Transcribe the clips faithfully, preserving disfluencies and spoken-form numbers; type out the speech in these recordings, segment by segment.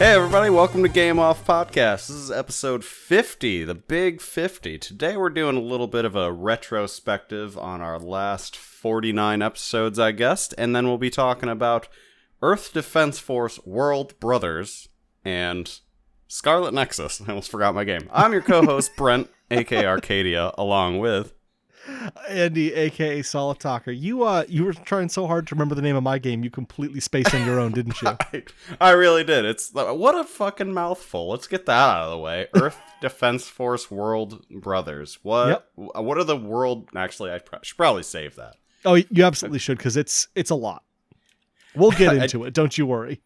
Hey everybody, welcome to Game Off Podcast. This is episode fifty, the big fifty. Today we're doing a little bit of a retrospective on our last forty-nine episodes, I guess, and then we'll be talking about Earth Defense Force, World Brothers, and Scarlet Nexus. I almost forgot my game. I'm your co-host, Brent, aka Arcadia, along with... Andy, aka Solid Talker. You uh, you were trying so hard to remember the name of my game, you completely spaced on your own, didn't you? I, I really did. It's what a fucking mouthful. Let's get that out of the way. Earth Defense Force World Brothers. What? Yep. What are the world? Actually, I pr- should probably save that. Oh, you absolutely should, because it's it's a lot. We'll get into I, it. Don't you worry.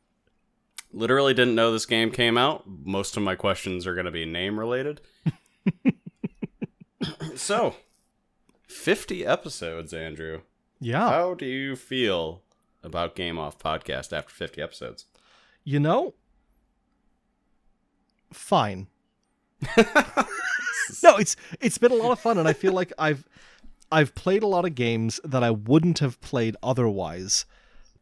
Literally didn't know this game came out. Most of my questions are going to be name related. So. fifty episodes, Andrew. Yeah. How do you feel about Game Off Podcast after fifty episodes? You know, fine. No, it's it's been a lot of fun, and I feel like I've I've played a lot of games that I wouldn't have played otherwise.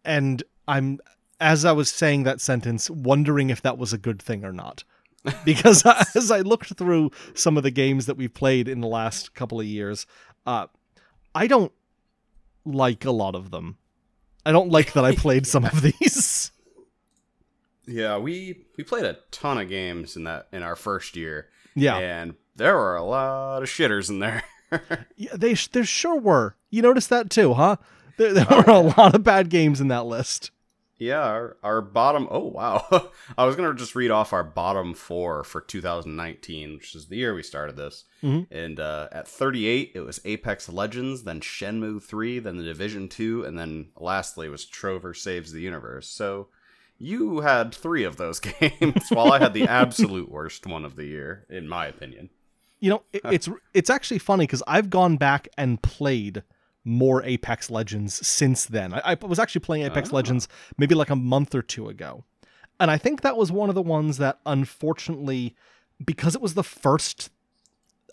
And I'm, as I was saying that sentence, wondering if that was a good thing or not. Because as I looked through some of the games that we've played in the last couple of years, uh, I don't like a lot of them. I don't like that I played some of these. Yeah, we we played a ton of games in that in our first year. Yeah, and there were a lot of shitters in there. Yeah, they there sure were. You noticed that too, huh? There, there oh, were a yeah. lot of bad games in that list. Yeah, our, our bottom... Oh, wow. I was going to just read off our bottom four for two thousand nineteen, which is the year we started this. Mm-hmm. And uh, at thirty-eight, it was Apex Legends, then Shenmue three, then The Division two, and then lastly was Trover Saves the Universe. So you had three of those games, while I had the absolute worst one of the year, in my opinion. You know, it, it's, it's actually funny, because I've gone back and played... more Apex Legends since then. I, I was actually playing Apex oh. Legends maybe like a month or two ago. And I think that was one of the ones that unfortunately, because it was the first,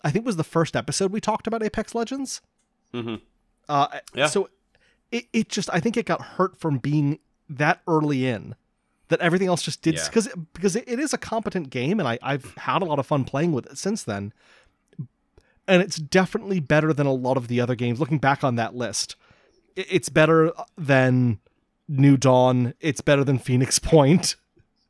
I think it was the first episode we talked about Apex Legends. Mm-hmm. Uh, yeah. So it, it just, I think it got hurt from being that early in that everything else just did. Yeah. Cause, because it, it is a competent game and I, I've had a lot of fun playing with it since then. And it's definitely better than a lot of the other games. Looking back on that list, it's better than New Dawn. It's better than Phoenix Point.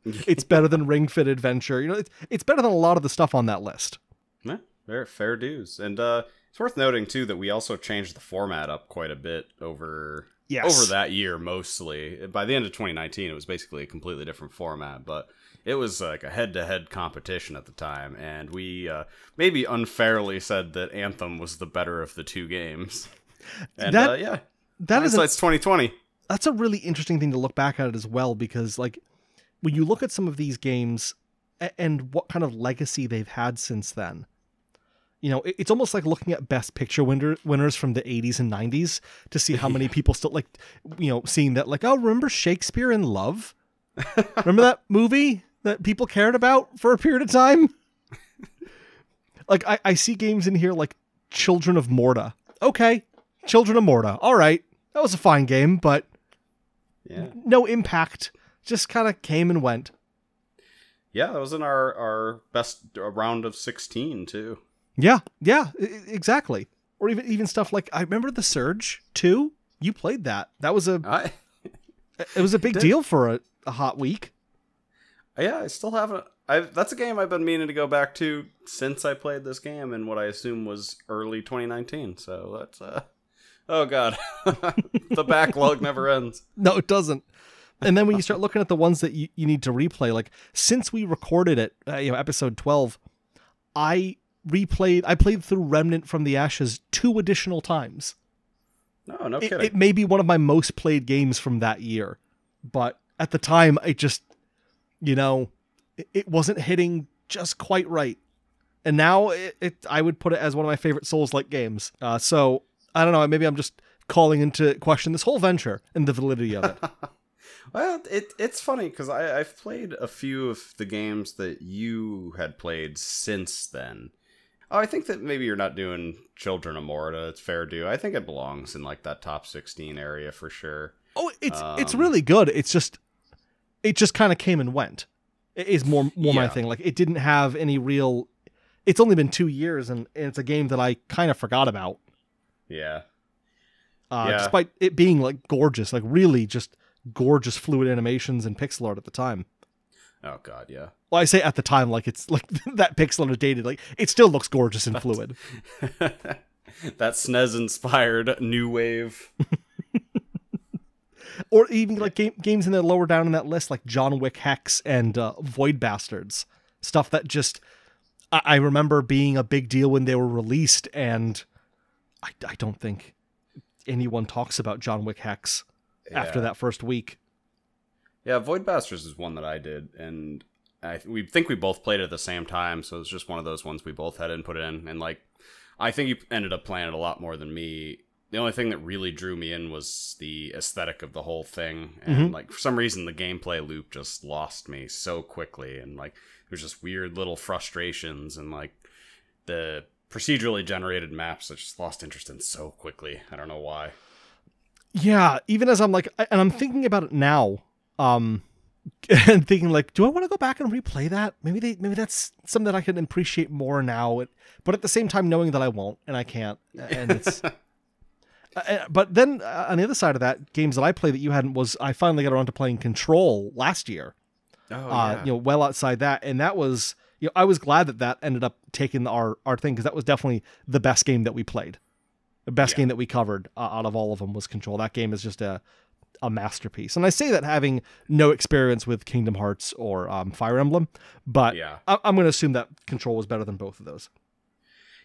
It's better than Ring Fit Adventure. You know, it's it's better than a lot of the stuff on that list. Yeah, fair, fair dues. And uh, it's worth noting too that we also changed the format up quite a bit over yes. over that year. Mostly by the end of twenty nineteen, it was basically a completely different format, but. It was like a head-to-head competition at the time, and we uh, maybe unfairly said that Anthem was the better of the two games. And that, uh, yeah, that is a, it's twenty twenty. That's a really interesting thing to look back at it as well, because like when you look at some of these games and what kind of legacy they've had since then, you know, it's almost like looking at Best Picture winner, winners from the eighties and nineties to see how many people still like, you know, seeing that like, oh, remember Shakespeare in Love? Remember that movie? That people cared about for a period of time. Like I, I see games in here like Children of Morta. Okay. Children of Morta. All right. That was a fine game, but yeah. n- no impact. Just kind of came and went. Yeah. That was in our, our best round of sixteen too. Yeah. Yeah, I- exactly. Or even, even stuff like, I remember The Surge too. You played that. That was a, I... it was a big deal for a, a hot week. Yeah, I still haven't. I've, that's a game I've been meaning to go back to since I played this game in what I assume was early twenty nineteen. So that's, uh, oh God, the backlog never ends. No, it doesn't. And then when you start looking at the ones that you, you need to replay, like since we recorded it, uh, you know, episode twelve, I replayed, I played through Remnant from the Ashes two additional times. No, no kidding. It, it may be one of my most played games from that year, but at the time it just, you know, it wasn't hitting just quite right. And now it, it I would put it as one of my favorite Souls-like games. Uh, so, I don't know, maybe I'm just calling into question this whole venture and the validity of it. Well, it it's funny, because I've played a few of the games that you had played since then. Oh, I think that maybe you're not doing Children of Morta, it's fair due. I think it belongs in, like, that top sixteen area for sure. Oh, it's um, it's really good. It's just... It just kind of came and went. is more more yeah. my thing. Like, it didn't have any real. It's only been two years, and, and it's a game that I kind of forgot about. Yeah. Uh, yeah. Despite it being like gorgeous, like really just gorgeous fluid animations and pixel art at the time. Oh God, yeah. Well, I say at the time, like it's like that pixel art is dated. Like it still looks gorgeous and fluid. That S N E S-inspired new wave. Or even like game, games in there lower down in that list, like John Wick Hex and uh, Void Bastards, stuff that just I, I remember being a big deal when they were released, and I, I don't think anyone talks about John Wick Hex yeah. after that first week. Yeah, Void Bastards is one that I did, and I we think we both played it at the same time, so it was just one of those ones we both had input in, and like I think you ended up playing it a lot more than me. The only thing that really drew me in was the aesthetic of the whole thing. And mm-hmm. like, for some reason, the gameplay loop just lost me so quickly. And like, there's just weird little frustrations and like the procedurally generated maps. I just lost interest in so quickly. I don't know why. Yeah. Even as I'm like, and I'm thinking about it now, um, and thinking like, do I want to go back and replay that? Maybe they, maybe that's something that I can appreciate more now. But at the same time, knowing that I won't and I can't, and it's, Uh, but then uh, on the other side of that, games that I play that you hadn't was I finally got around to playing Control last year. Oh, uh, yeah. You know, well outside that, and that was you know I was glad that that ended up taking our our thing because that was definitely the best game that we played, the best yeah. game that we covered uh, out of all of them was Control. That game is just a a masterpiece, and I say that having no experience with Kingdom Hearts or um, Fire Emblem, but yeah. I- I'm going to assume that Control was better than both of those.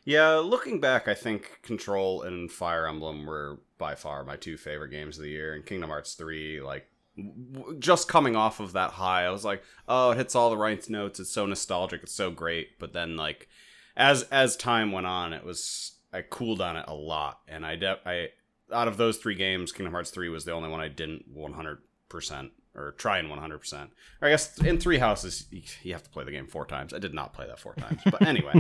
Yeah, looking back, I think Control and Fire Emblem were by far my two favorite games of the year. And Kingdom Hearts three, like, w- just coming off of that high, I was like, oh, it hits all the right notes. It's so nostalgic. It's so great. But then, like, as as time went on, it was I cooled on it a lot. And I, de- I out of those three games, Kingdom Hearts three was the only one I didn't one hundred percent or try in one hundred percent. Or I guess in Three Houses, you have to play the game four times. I did not play that four times. But anyway,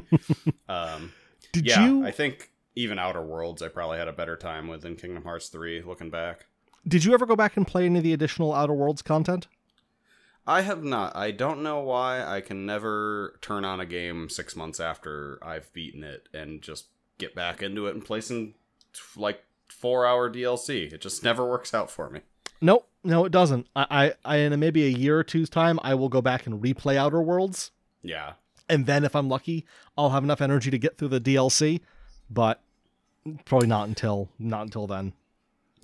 um... Did yeah, you... I think even Outer Worlds I probably had a better time with than Kingdom Hearts three, looking back. Did you ever go back and play any of the additional Outer Worlds content? I have not. I don't know why I can never turn on a game six months after I've beaten it and just get back into it and play some, like, four-hour D L C. It just never works out for me. Nope. No, it doesn't. I, I, I in maybe a year or two's time, I will go back and replay Outer Worlds. Yeah. And then if I'm lucky, I'll have enough energy to get through the D L C, but probably not until not until then.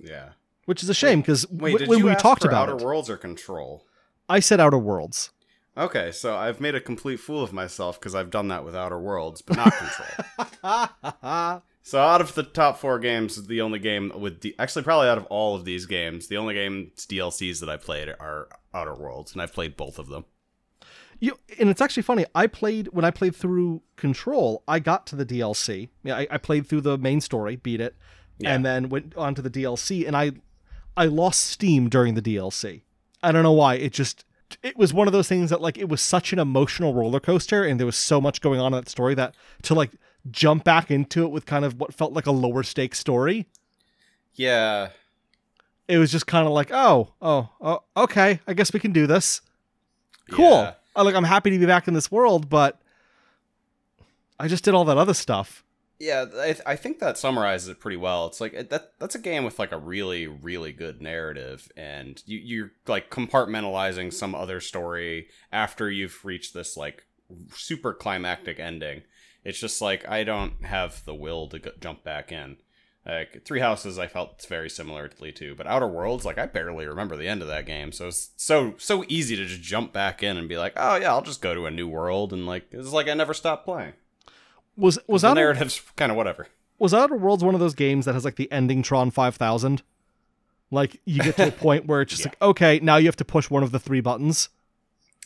Yeah. Which is a shame because w- when you we ask talked for about Outer Worlds it, or Control, I said Outer Worlds. Okay, so I've made a complete fool of myself because I've done that with Outer Worlds, but not Control. So out of the top four games, the only game with D- actually probably out of all of these games, the only game's D L Cs that I played are Outer Worlds, and I've played both of them. You, and it's actually funny. I played when I played through Control. I got to the D L C. Yeah, I, I played through the main story, beat it, yeah. and then went on to the D L C. And I, I lost steam during the D L C. I don't know why. It just it was one of those things that like it was such an emotional roller coaster, and there was so much going on in that story that to like jump back into it with kind of what felt like a lower stakes story. Yeah, it was just kind of like oh oh oh okay, I guess we can do this. Cool. Yeah. I, like, I'm happy to be back in this world, but I just did all that other stuff. Yeah, I, th- I think that summarizes it pretty well. It's like, that that's a game with, like, a really, really good narrative, and you, you're, like, compartmentalizing some other story after you've reached this, like, super climactic ending. It's just, like, I don't have the will to go- jump back in. Like, Three Houses I felt very similarly to, but Outer Worlds, like, I barely remember the end of that game, so it's so, so easy to just jump back in and be like, oh, yeah, I'll just go to a new world, and, like, it's like I never stopped playing. Was was Outer... The narrative's kind of whatever. Was Outer Worlds one of those games that has, like, the ending Tron five thousand? Like, you get to a point where it's just yeah. like, okay, now you have to push one of the three buttons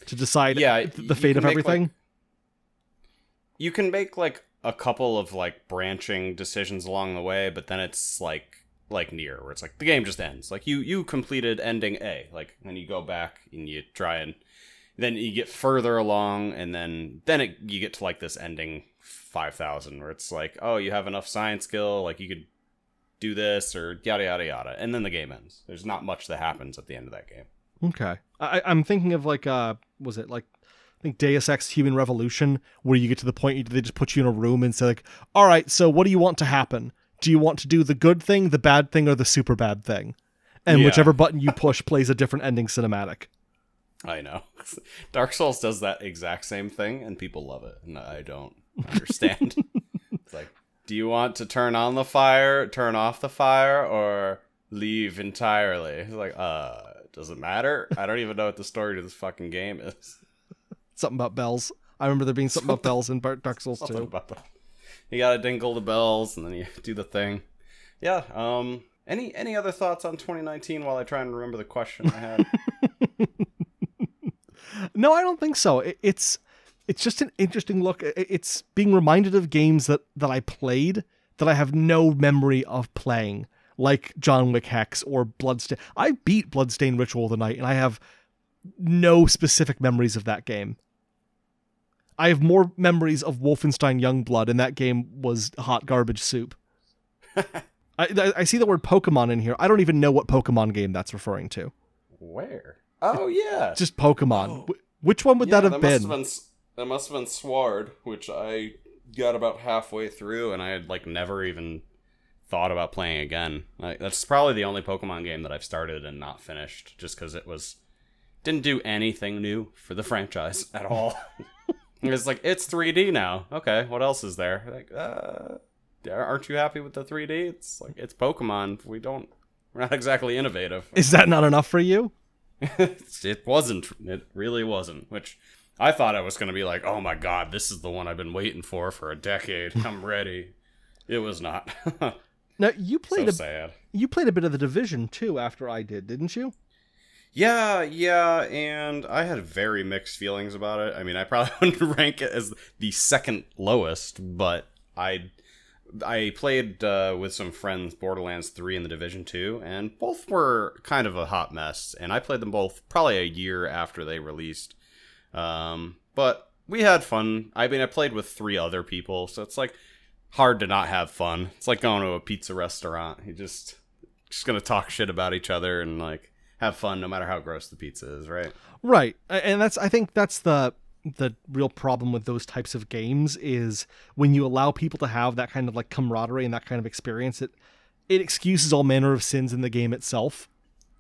to decide yeah, th- the fate of make, everything? Like, you can make, like... a couple of like branching decisions along the way, but then it's like like NieR where it's like the game just ends. Like you you completed ending A. Like then you go back and you try and then you get further along and then then it, you get to like this ending five thousand where it's like, oh, you have enough science skill, like you could do this or yada yada yada, and then the game ends. There's not much that happens at the end of that game. Okay, I, I'm thinking of like uh was it like I think Deus Ex Human Revolution, where you get to the point they just put you in a room and say like, all right, so what do you want to happen? Do you want to do the good thing, the bad thing, or the super bad thing? And yeah. whichever button you push plays a different ending cinematic. I know. Dark Souls does that exact same thing, and people love it, and I don't understand. It's like, do you want to turn on the fire, turn off the fire, or leave entirely? It's like, uh, does it matter? I don't even know what the story to this fucking game is. Something about bells. I remember there being something about bells in Dark Souls two. About the, you gotta dingle the bells, and then you do the thing. Yeah, um... Any any other thoughts on twenty nineteen while I try and remember the question I had? No, I don't think so. It, it's it's just an interesting look. It, it's being reminded of games that, that I played that I have no memory of playing, like John Wick Hex or Bloodstain. I beat Bloodstain Ritual of the Night, and I have no specific memories of that game. I have more memories of Wolfenstein Youngblood, and that game was hot garbage soup. I, I see the word Pokemon in here. I don't even know what Pokemon game that's referring to. Where? Oh, yeah. Just Pokemon. Oh. Which one would yeah, that have that been? been? That must have been Sword, which I got about halfway through, and I had like never even thought about playing again. Like, that's probably the only Pokemon game that I've started and not finished, just because it was didn't do anything new for the franchise at all. It's like, it's three D now. Okay, what else is there? Like, uh... aren't you happy with the three D? It's like, it's Pokemon. We don't, we're not exactly innovative. Is that not enough for you? It wasn't. It really wasn't. Which I thought I was going to be like, oh my God, this is the one I've been waiting for for a decade. I'm ready. It was not. Now you played so a, sad. You played a bit of The Division two after I did, didn't you? Yeah, yeah, and I had very mixed feelings about it. I mean, I probably wouldn't rank it as the second lowest, but I. I played uh, with some friends Borderlands three and The Division two, and both were kind of a hot mess, and I played them both probably a year after they released. Um, but we had fun. I mean, I played with three other people, so it's like hard to not have fun. It's like going to a pizza restaurant. You just just going to talk shit about each other and like have fun no matter how gross the pizza is, right? Right. And that's I think that's the the real problem with those types of games is when you allow people to have that kind of like camaraderie and that kind of experience, it, it excuses all manner of sins in the game itself.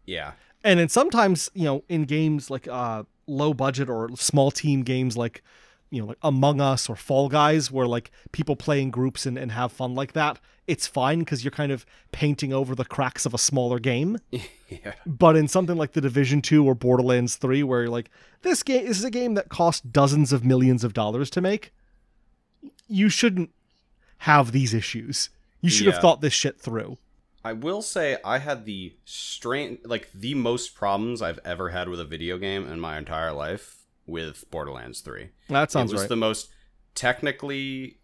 Yeah. And then sometimes, you know, in games like uh low budget or small team games, like, you know, like Among Us or Fall Guys, where like people play in groups and, and have fun like that, it's fine because you're kind of painting over the cracks of a smaller game. Yeah. But in something like The Division two or Borderlands three, where you're like, this game this is a game that cost dozens of millions of dollars to make, you shouldn't have these issues. You should yeah. have thought this shit through. I will say I had the strain, like the most problems I've ever had with a video game in my entire life with Borderlands three. That sounds right. It was right. the most technically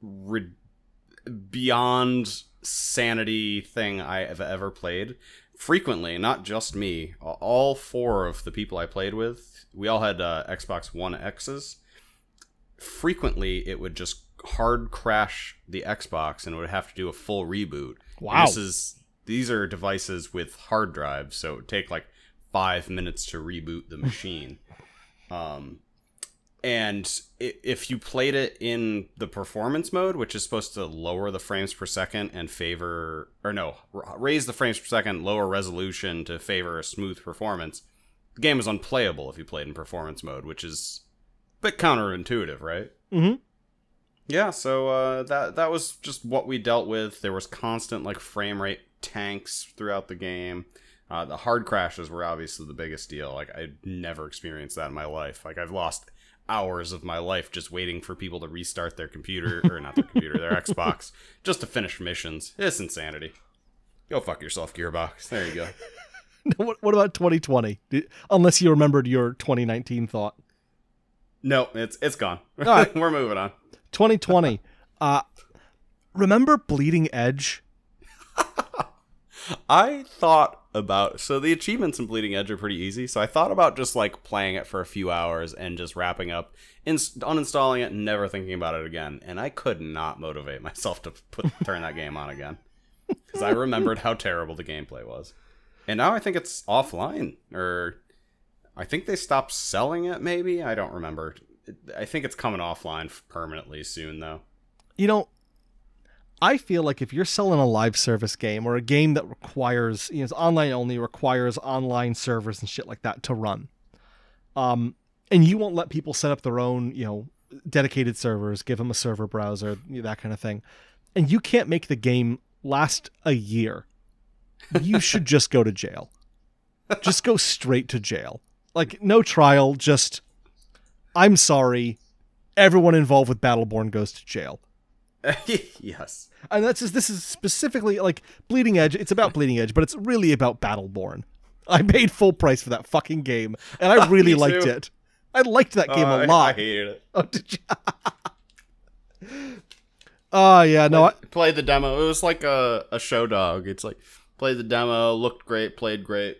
re- beyond sanity thing I have ever played. Frequently, not just me, all four of the people I played with, we all had uh, Xbox One X's. Frequently, it would just hard crash the Xbox and it would have to do a full reboot. Wow. This is, these are devices with hard drives, so it would take like five minutes to reboot the machine. Um, and if you played it in the performance mode, which is supposed to lower the frames per second and favor, or no, raise the frames per second, lower resolution to favor a smooth performance, the game is unplayable if you played in performance mode, which is a bit counterintuitive, right? Mm-hmm. Yeah, so uh, that, that was just what we dealt with. There was constant, like, frame rate tanks throughout the game. Uh, the hard crashes were obviously the biggest deal. Like, I've never experienced that in my life. Like, I've lost hours of my life just waiting for people to restart their computer, or not their computer, their Xbox, just to finish missions. It's insanity. Go fuck yourself, Gearbox. There you go. What, what about twenty twenty? Unless you remembered your twenty nineteen thought. No, it's it's gone. All right. We're moving on. twenty twenty. uh, remember Bleeding Edge? I thought about, so the achievements in Bleeding Edge are pretty easy, so I thought about just like playing it for a few hours and just wrapping up, inst- uninstalling it and never thinking about it again, and I could not motivate myself to put turn that game on again, because I remembered how terrible the gameplay was. And now I think it's offline, or I think they stopped selling it, maybe? I don't remember. I think it's coming offline permanently soon, though. You know, I feel like if you're selling a live service game or a game that requires, you know, it's online only, requires online servers and shit like that to run, um, and you won't let people set up their own, you know, dedicated servers, give them a server browser, you know, that kind of thing, and you can't make the game last a year, you should just go to jail. Just go straight to jail. Like, no trial, just, I'm sorry, everyone involved with Battleborn goes to jail. Yes. And that's just, this is specifically, like, Bleeding Edge, it's about Bleeding Edge, but it's really about Battleborn. I paid full price for that fucking game, and I really liked too. it. I liked that game oh, a lot. I, I hated it. Oh, did you? Oh, yeah, no. Play, I... play the demo. It was like a, a show dog. It's like, play the demo, looked great, played great.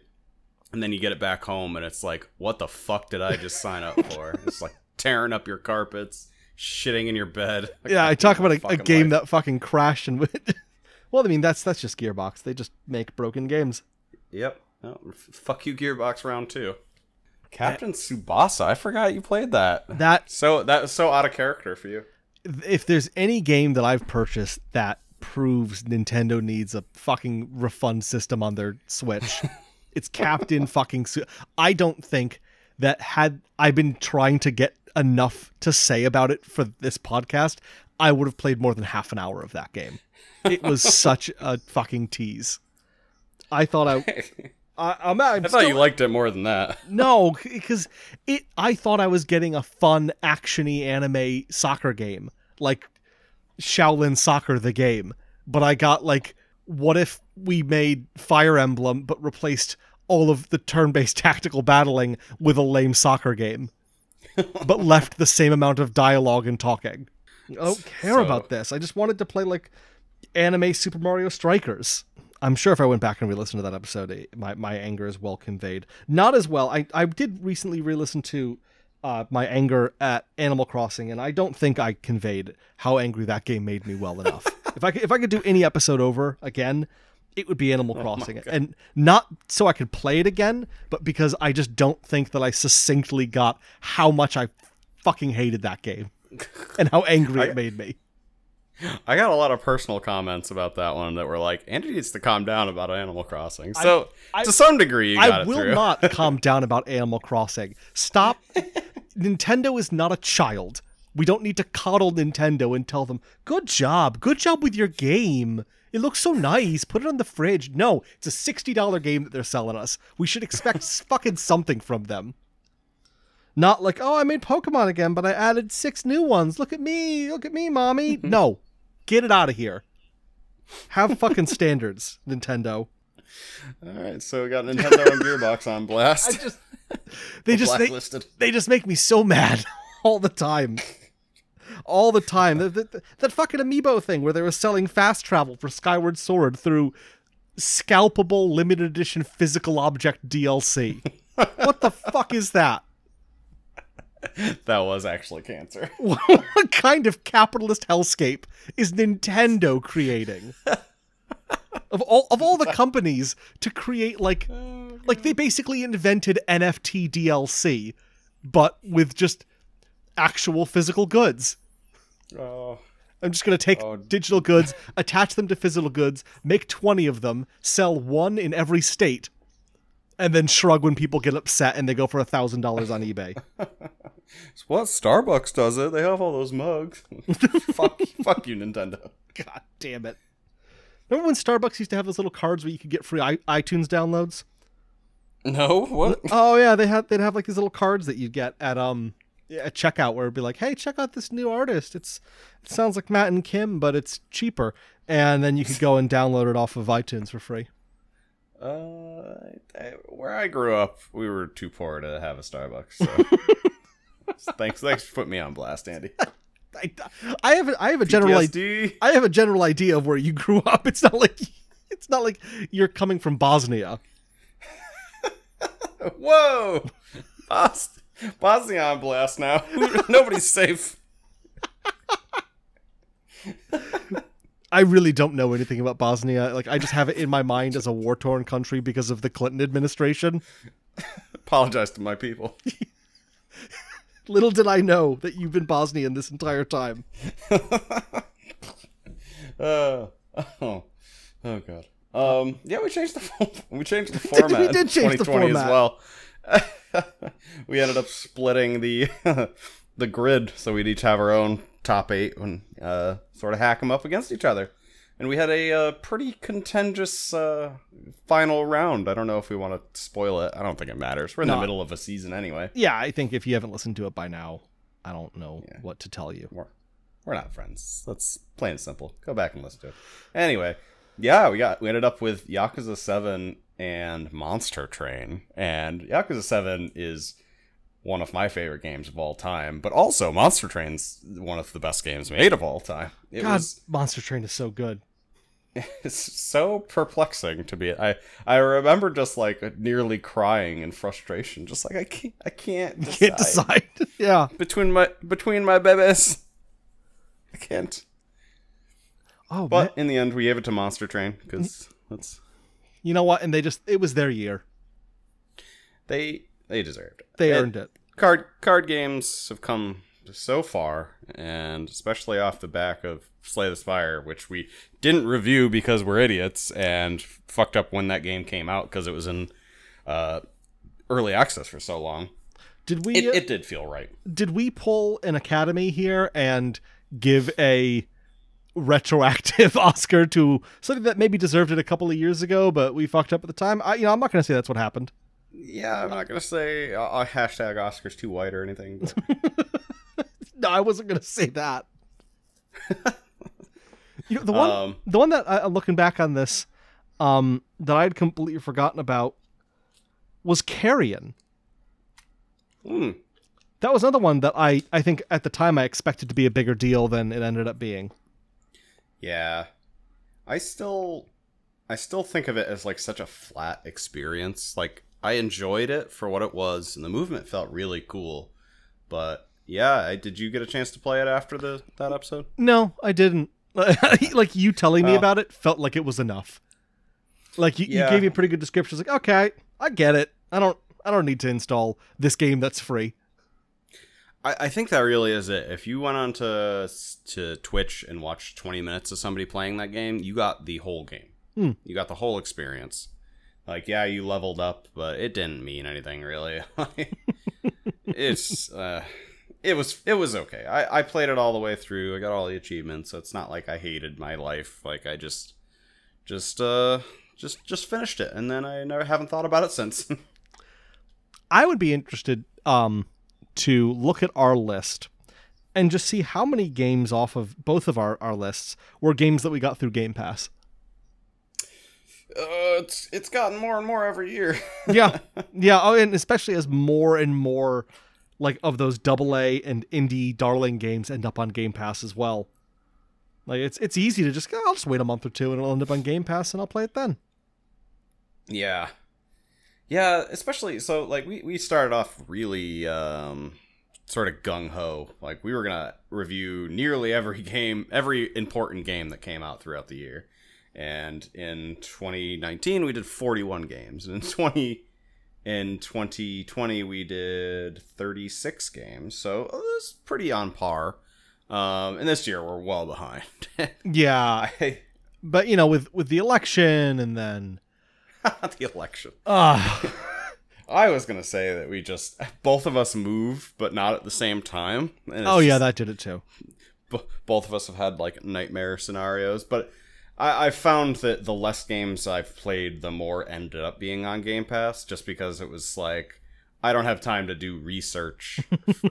And then you get it back home, and it's like, what the fuck did I just sign up for? It's like tearing up your carpets, shitting in your bed. I yeah, I talk about a, a game life. that fucking crashed and went. Well, I mean, that's that's just Gearbox. They just make broken games. Yep. Oh, fuck you, Gearbox round two. Captain I, Tsubasa, I forgot you played that. That so that was so out of character for you. If there's any game that I've purchased that proves Nintendo needs a fucking refund system on their Switch... It's Captain fucking... Su- I don't think that had I been trying to get enough to say about it for this podcast, I would have played more than half an hour of that game. It was such a fucking tease. I thought I... I, I'm, I'm I thought still, you liked it more than that. No, because it. I thought I was getting a fun, action-y anime soccer game. Like Shaolin Soccer, the game. But I got like... What if we made Fire Emblem but replaced all of the turn-based tactical battling with a lame soccer game, but left the same amount of dialogue and talking? I don't care so, about this. I just wanted to play, like, anime Super Mario Strikers. I'm sure if I went back and re-listened to that episode, my, my anger is well conveyed. Not as well. I, I did recently re-listen to uh, my anger at Animal Crossing, and I don't think I conveyed how angry that game made me well enough. If I could, if I could do any episode over again, it would be Animal Crossing. Oh, and not so I could play it again, but because I just don't think that I succinctly got how much I fucking hated that game and how angry I, it made me. I got a lot of personal comments about that one that were like, Andy needs to calm down about Animal Crossing. So I, I, to some degree, you got I it will through. not calm down about Animal Crossing. Stop. Nintendo is not a child. We don't need to coddle Nintendo and tell them, good job, good job with your game. It looks so nice. Put it on the fridge. No, it's a sixty dollars game that they're selling us. We should expect fucking something from them. Not like, oh, I made Pokemon again, but I added six new ones. Look at me. Look at me, mommy. No, get it out of here. Have fucking standards, Nintendo. All right, so we got Nintendo and Gearbox on blast. I just, they, just they, they just make me so mad all the time. All the time. That, that, that fucking amiibo thing where they were selling fast travel for Skyward Sword through scalpable limited edition physical object D L C. What the fuck is that? That was actually cancer. What kind of capitalist hellscape is Nintendo creating? Of all of all the companies to create, like, oh, like they basically invented N F T D L C, but with just actual physical goods. Oh. I'm just going to take oh. digital goods, attach them to physical goods, make twenty of them, sell one in every state, and then shrug when people get upset and they go for a thousand dollars on eBay. It's what Starbucks does it. They have all those mugs. fuck, fuck you, Nintendo. God damn it. Remember when Starbucks used to have those little cards where you could get free I- iTunes downloads? No, what? Oh yeah, they had they'd have like these little cards that you'd get at um a checkout where it'd be like, hey, check out this new artist. It's it sounds like Matt and Kim, but it's cheaper. And then you could go and download it off of iTunes for free. Uh, I, where I grew up, we were too poor to have a Starbucks. So. thanks, thanks for putting me on blast, Andy. I, I have a, I have a general idea. I have a general idea of where you grew up. It's not like it's not like you're coming from Bosnia. Whoa, Bosnia. Bosnia on blast now. Nobody's safe. I really don't know anything about Bosnia. Like, I just have it in my mind as a war-torn country because of the Clinton administration. Apologize to my people. Little did I know that you've been Bosnian this entire time. uh, oh, oh God. Um, yeah, we changed the we changed the format. We did change the format as well. We ended up splitting the the grid, so we'd each have our own top eight and uh, sort of hack them up against each other. And we had a, a pretty contentious uh, final round. I don't know if we want to spoil it. I don't think it matters. We're in no. the middle of a season anyway. Yeah, I think if you haven't listened to it by now, I don't know yeah. what to tell you. We're, we're not friends. That's plain and simple. Go back and listen to it. Anyway, yeah, we got we ended up with Yakuza seven and Monster Train. And Yakuza seven is one of my favorite games of all time, but also Monster Train's one of the best games made of all time. It God, was, Monster Train is so good. It's so perplexing to me. I, I remember just like nearly crying in frustration, just like I can't I can't decide. Can't decide. Yeah, between my between my babies, I can't. Oh, but man. In the end, we gave it to Monster Train because that's. You know what? And they just it was their year. They. They deserved it. They earned it. it. Card card games have come so far, and especially off the back of Slay the Spire, which we didn't review because we're idiots and fucked up when that game came out because it was in uh, early access for so long. Did we? It, it did feel right. Did we pull an Academy here and give a retroactive Oscar to something that maybe deserved it a couple of years ago, but we fucked up at the time? I, you know, I'm not going to say that's what happened. Yeah, I'm not going to say uh, hashtag Oscars too white or anything. But... no, I wasn't going to say that. You know, the one um, the one that, uh, looking back on this, um, that I had completely forgotten about was Carrion. Hmm. That was another one that I, I think at the time I expected to be a bigger deal than it ended up being. Yeah. I still, I still think of it as like such a flat experience, like... I enjoyed it for what it was, and the movement felt really cool. But, yeah, I, did you get a chance to play it after the that episode? No, I didn't. Like, you telling me oh. about it felt like it was enough. Like, you, yeah. you gave me a pretty good description. It's like, okay, I get it. I don't I don't need to install this game that's free. I, I think that really is it. If you went on to, to Twitch and watched twenty minutes of somebody playing that game, you got the whole game. Hmm. You got the whole experience. Like, yeah, you leveled up, but it didn't mean anything, really. It's, uh, it was, it was okay. I, I played it all the way through. I got all the achievements, so it's not like I hated my life. Like, I just, just, uh, just, just finished it, and then I never haven't thought about it since. I would be interested, um, to look at our list and just see how many games off of both of our, our lists were games that we got through Game Pass. Uh, it's it's gotten more and more every year. yeah, yeah. Oh, and especially as more and more, like, of those double A and indie darling games end up on Game Pass as well. Like, it's it's easy to just go. I'll just wait a month or two, and it'll end up on Game Pass, and I'll play it then. Yeah, yeah. Especially so, like we we started off really um sort of gung ho. Like, we were gonna review nearly every game, every important game that came out throughout the year. And in twenty nineteen, we did forty-one games. And in twenty in twenty twenty, we did thirty-six games. So oh, that's pretty on par. Um, and this year, we're well behind. yeah. I, but, you know, with, with the election and then... the election. Uh. I was going to say that we just... Both of us move, but not at the same time. And oh, yeah, just, that did it too. B- both of us have had, like, nightmare scenarios, but... I found that the less games I've played, the more ended up being on Game Pass, just because it was like, I don't have time to do research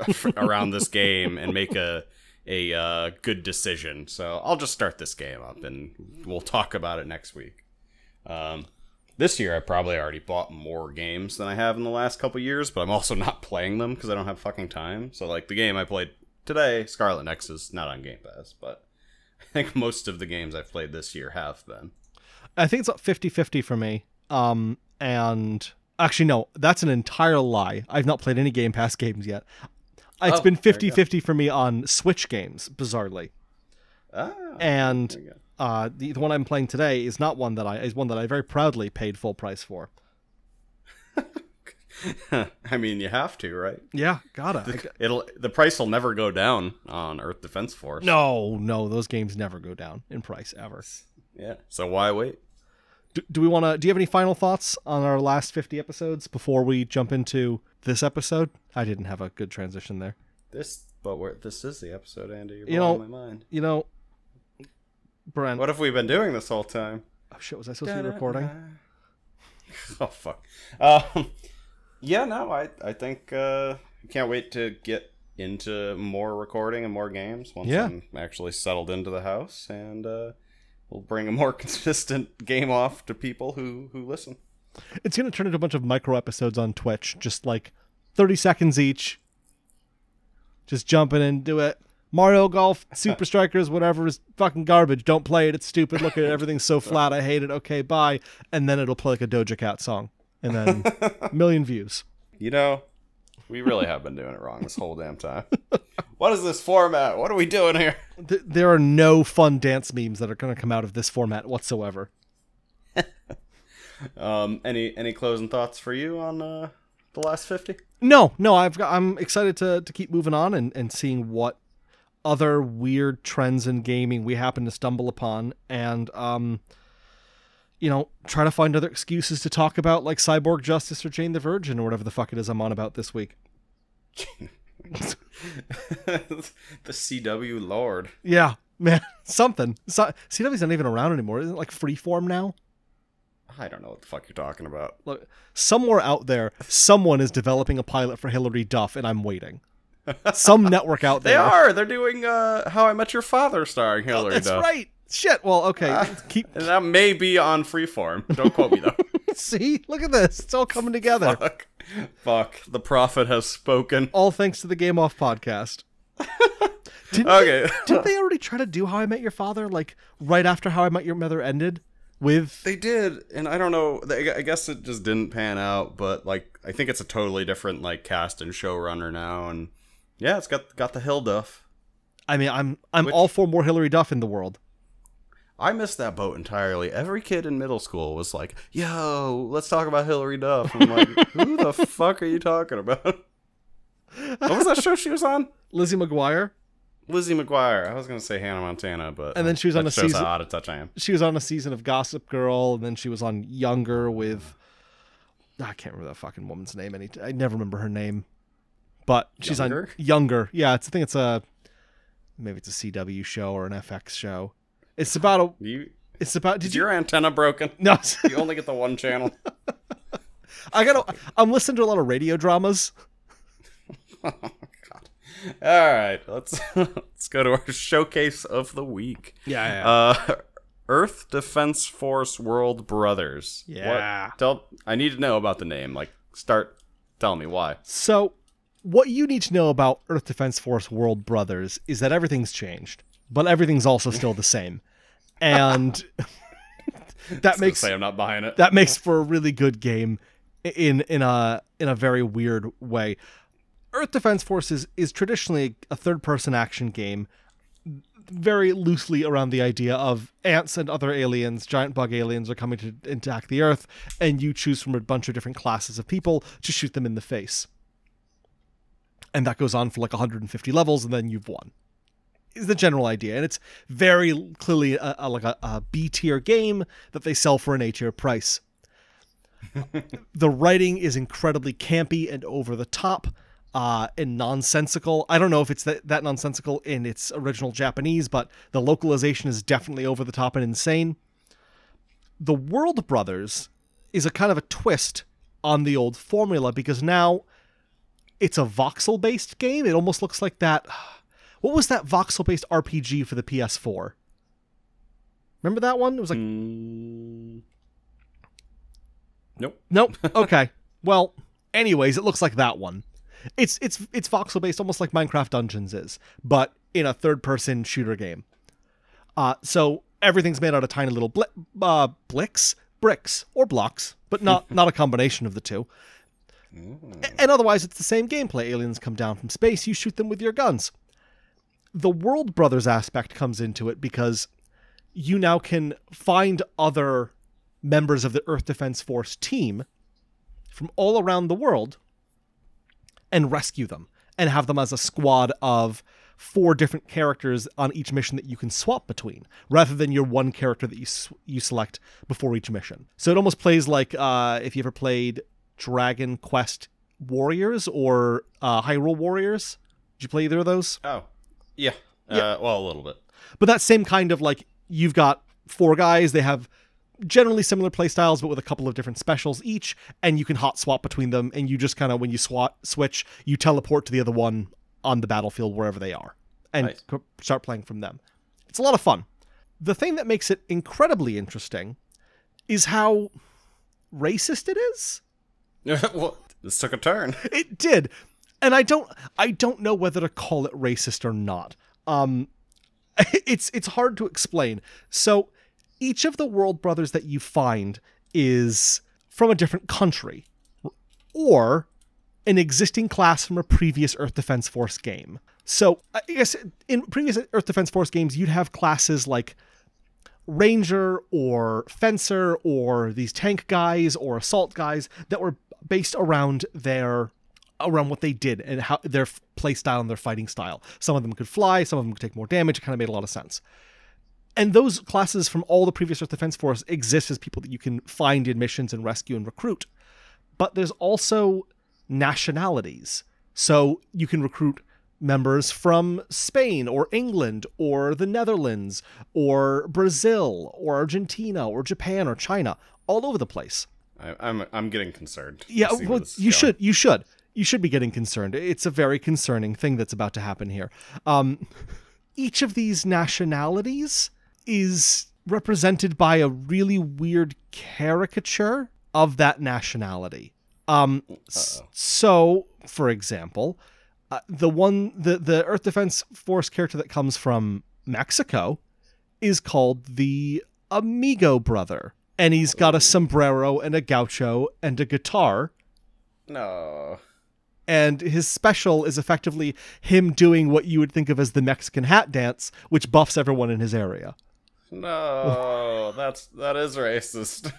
f- around this game and make a a uh, good decision. So I'll just start this game up and we'll talk about it next week. Um, this year, I probably already bought more games than I have in the last couple years, but I'm also not playing them because I don't have fucking time. So like the game I played today, Scarlet Nexus, not on Game Pass, but... I think most of the games I've played this year have been. I think it's about fifty-fifty for me. Um, and actually, no, that's an entire lie. I've not played any Game Pass games yet. It's oh, been fifty-fifty for me on Switch games, bizarrely. Ah, and uh, the, the one I'm playing today is not one that I is one that I very proudly paid full price for. I mean, you have to, right? Yeah, gotta. It'll the price will never go down on Earth Defense Force. No, no, those games never go down in price ever. Yeah, so why wait? Do, do we want to? Do you have any final thoughts on our last fifty episodes before we jump into this episode? I didn't have a good transition there. This, but we're, this is the episode, Andy. You're you blowing know, my mind. You know, Brent. What have we been doing this whole time? Oh shit! Was I supposed Da-da-da. to be recording? Oh fuck. Um. Yeah, no, I I think uh, I can't wait to get into more recording and more games once yeah. I'm actually settled into the house, and uh, we'll bring a more consistent game off to people who, who listen. It's going to turn into a bunch of micro episodes on Twitch, just like thirty seconds each, just jumping into it. Mario Golf, Super Strikers, whatever is fucking garbage. Don't play it. It's stupid. Look at it. Everything's so flat. I hate it. Okay, bye. And then it'll play like a Doja Cat song. And then a million views. You know, we really have been doing it wrong this whole damn time. What is this format? What are we doing here? Th- there are no fun dance memes that are going to come out of this format whatsoever. um, any any closing thoughts for you on uh, the last fifty? No, no. I've got, I'm excited to to keep moving on and, and seeing what other weird trends in gaming we happen to stumble upon, and um. you know, try to find other excuses to talk about, like Cyborg Justice or Jane the Virgin or whatever the fuck it is I'm on about this week. The C W Lord. Yeah, man, something. So, C W's not even around anymore. Isn't it like Freeform now? I don't know what the fuck you're talking about. Look, somewhere out there, someone is developing a pilot for Hillary Duff, and I'm waiting. Some network out there. They are. They're doing uh, How I Met Your Father starring Hillary oh, that's Duff. That's right. Shit, well, okay. Uh, keep, keep... That may be on Freeform. Don't quote me, though. See? Look at this. It's all coming together. Fuck. Fuck. The prophet has spoken. All thanks to the Game Off Podcast. didn't okay. They, didn't they already try to do How I Met Your Father, like, right after How I Met Your Mother ended? With... They did, and I don't know. They, I guess it just didn't pan out, but, like, I think it's a totally different, like, cast and showrunner now, and yeah, it's got got the Hill Duff. I mean, I'm I'm Which... all for more Hillary Duff in the world. I missed that boat entirely. Every kid in middle school was like, yo, let's talk about Hillary Duff. I'm like, who the fuck are you talking about? What was that show she was on? Lizzie McGuire? Lizzie McGuire. I was going to say Hannah Montana, but and then she was on a season. How out of touch I am. She was on a season of Gossip Girl, and then she was on Younger with... I can't remember that fucking woman's name. Any, I never remember her name. But she's Younger? on Younger. Yeah, it's, I think it's a... Maybe it's a C W show or an F X show. It's about a. You, it's about. Did is you, your antenna broken? No, you only get the one channel. I gotta. I'm listening to a lot of radio dramas. Oh God! All right, let's let's go to our showcase of the week. Yeah. yeah. Uh, Earth Defense Force World Brothers. Yeah. What, tell. I need to know about the name. Like, start. Tell me why. So, what you need to know about Earth Defense Force World Brothers is that everything's changed. But everything's also still the same. And that makes say I'm not buying it. That makes for a really good game in in a in a very weird way. Earth Defense Force is, is traditionally a third-person action game, very loosely around the idea of ants and other aliens, giant bug aliens are coming to attack the Earth, and you choose from a bunch of different classes of people to shoot them in the face. And that goes on for like one hundred fifty levels, and then you've won. Is the general idea, and it's very clearly a, a, like a, a B-tier game that they sell for an A-tier price. The writing is incredibly campy and over the top uh, and nonsensical. I don't know if it's that, that nonsensical in its original Japanese, but the localization is definitely over the top and insane. The World Brothers is a kind of a twist on the old formula because now it's a voxel-based game. It almost looks like that... What was that voxel-based R P G for the P S four? Remember that one? It was like... Mm. Nope. Nope. Okay. Well, anyways, it looks like that one. It's it's it's voxel-based, almost like Minecraft Dungeons is, but in a third-person shooter game. Uh, so everything's made out of tiny little bl- uh, blicks, bricks, or blocks, but not, not a combination of the two. Mm. And otherwise, it's the same gameplay. Aliens come down from space, you shoot them with your guns. The World Brothers aspect comes into it because you now can find other members of the Earth Defense Force team from all around the world and rescue them and have them as a squad of four different characters on each mission that you can swap between, rather than your one character that you you select before each mission. So it almost plays like uh, if you ever played Dragon Quest Warriors or uh, Hyrule Warriors. Did you play either of those? Oh, yeah. yeah. Uh, well, a little bit. But that same kind of, like, you've got four guys, they have generally similar playstyles, but with a couple of different specials each, and you can hot swap between them, and you just kind of, when you swat, switch, you teleport to the other one on the battlefield wherever they are, and nice. Start playing from them. It's a lot of fun. The thing that makes it incredibly interesting is how racist it is. Well, this took a turn. It did. And I don't I don't know whether to call it racist or not. Um, it's it's hard to explain. So each of the World Brothers that you find is from a different country or an existing class from a previous Earth Defense Force game. So I guess in previous Earth Defense Force games, you'd have classes like Ranger or Fencer or these tank guys or assault guys that were based around their around what they did and how their play style and their fighting style. Some of them could fly, some of them could take more damage. It kind of made a lot of sense. And those classes from all the previous Earth Defense Force exist as people that you can find in missions and rescue and recruit. But there's also nationalities. So you can recruit members from Spain or England or the Netherlands or Brazil or Argentina or Japan or China, all over the place. I, I'm I'm getting concerned. Yeah, well, you should you should you should be getting concerned. It's a very concerning thing that's about to happen here. Um, each of these nationalities is represented by a really weird caricature of that nationality. Um, so, for example, uh, the one, the, the Earth Defense Force character that comes from Mexico is called the Amigo Brother, and he's got a sombrero and a gaucho and a guitar. No. And his special is effectively him doing what you would think of as the Mexican hat dance, which buffs everyone in his area. No, that's that is racist.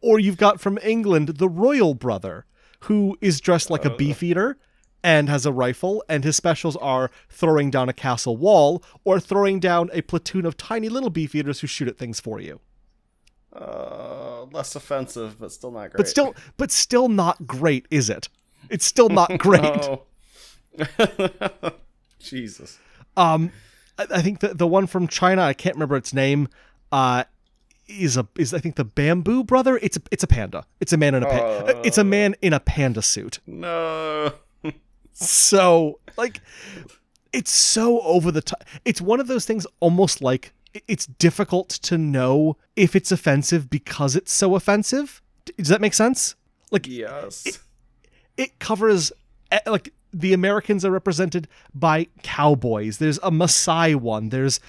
Or you've got from England the Royal Brother, who is dressed like a beefeater and has a rifle, and his specials are throwing down a castle wall or throwing down a platoon of tiny little beefeaters who shoot at things for you. Uh, less offensive, but still not great. But still, but still not great, is it? It's still not great. Jesus. Um. I think the the one from China, I can't remember its name, uh, is a is I think the Bamboo Brother. It's a, it's a panda. It's a man in a pa- uh, it's a man in a panda suit. No. So, like, it's so over the top. It's one of those things, almost like it's difficult to know if it's offensive because it's so offensive. Does that make sense? Like, yes. It, it covers like. The Americans are represented by cowboys. There's a Maasai one. There's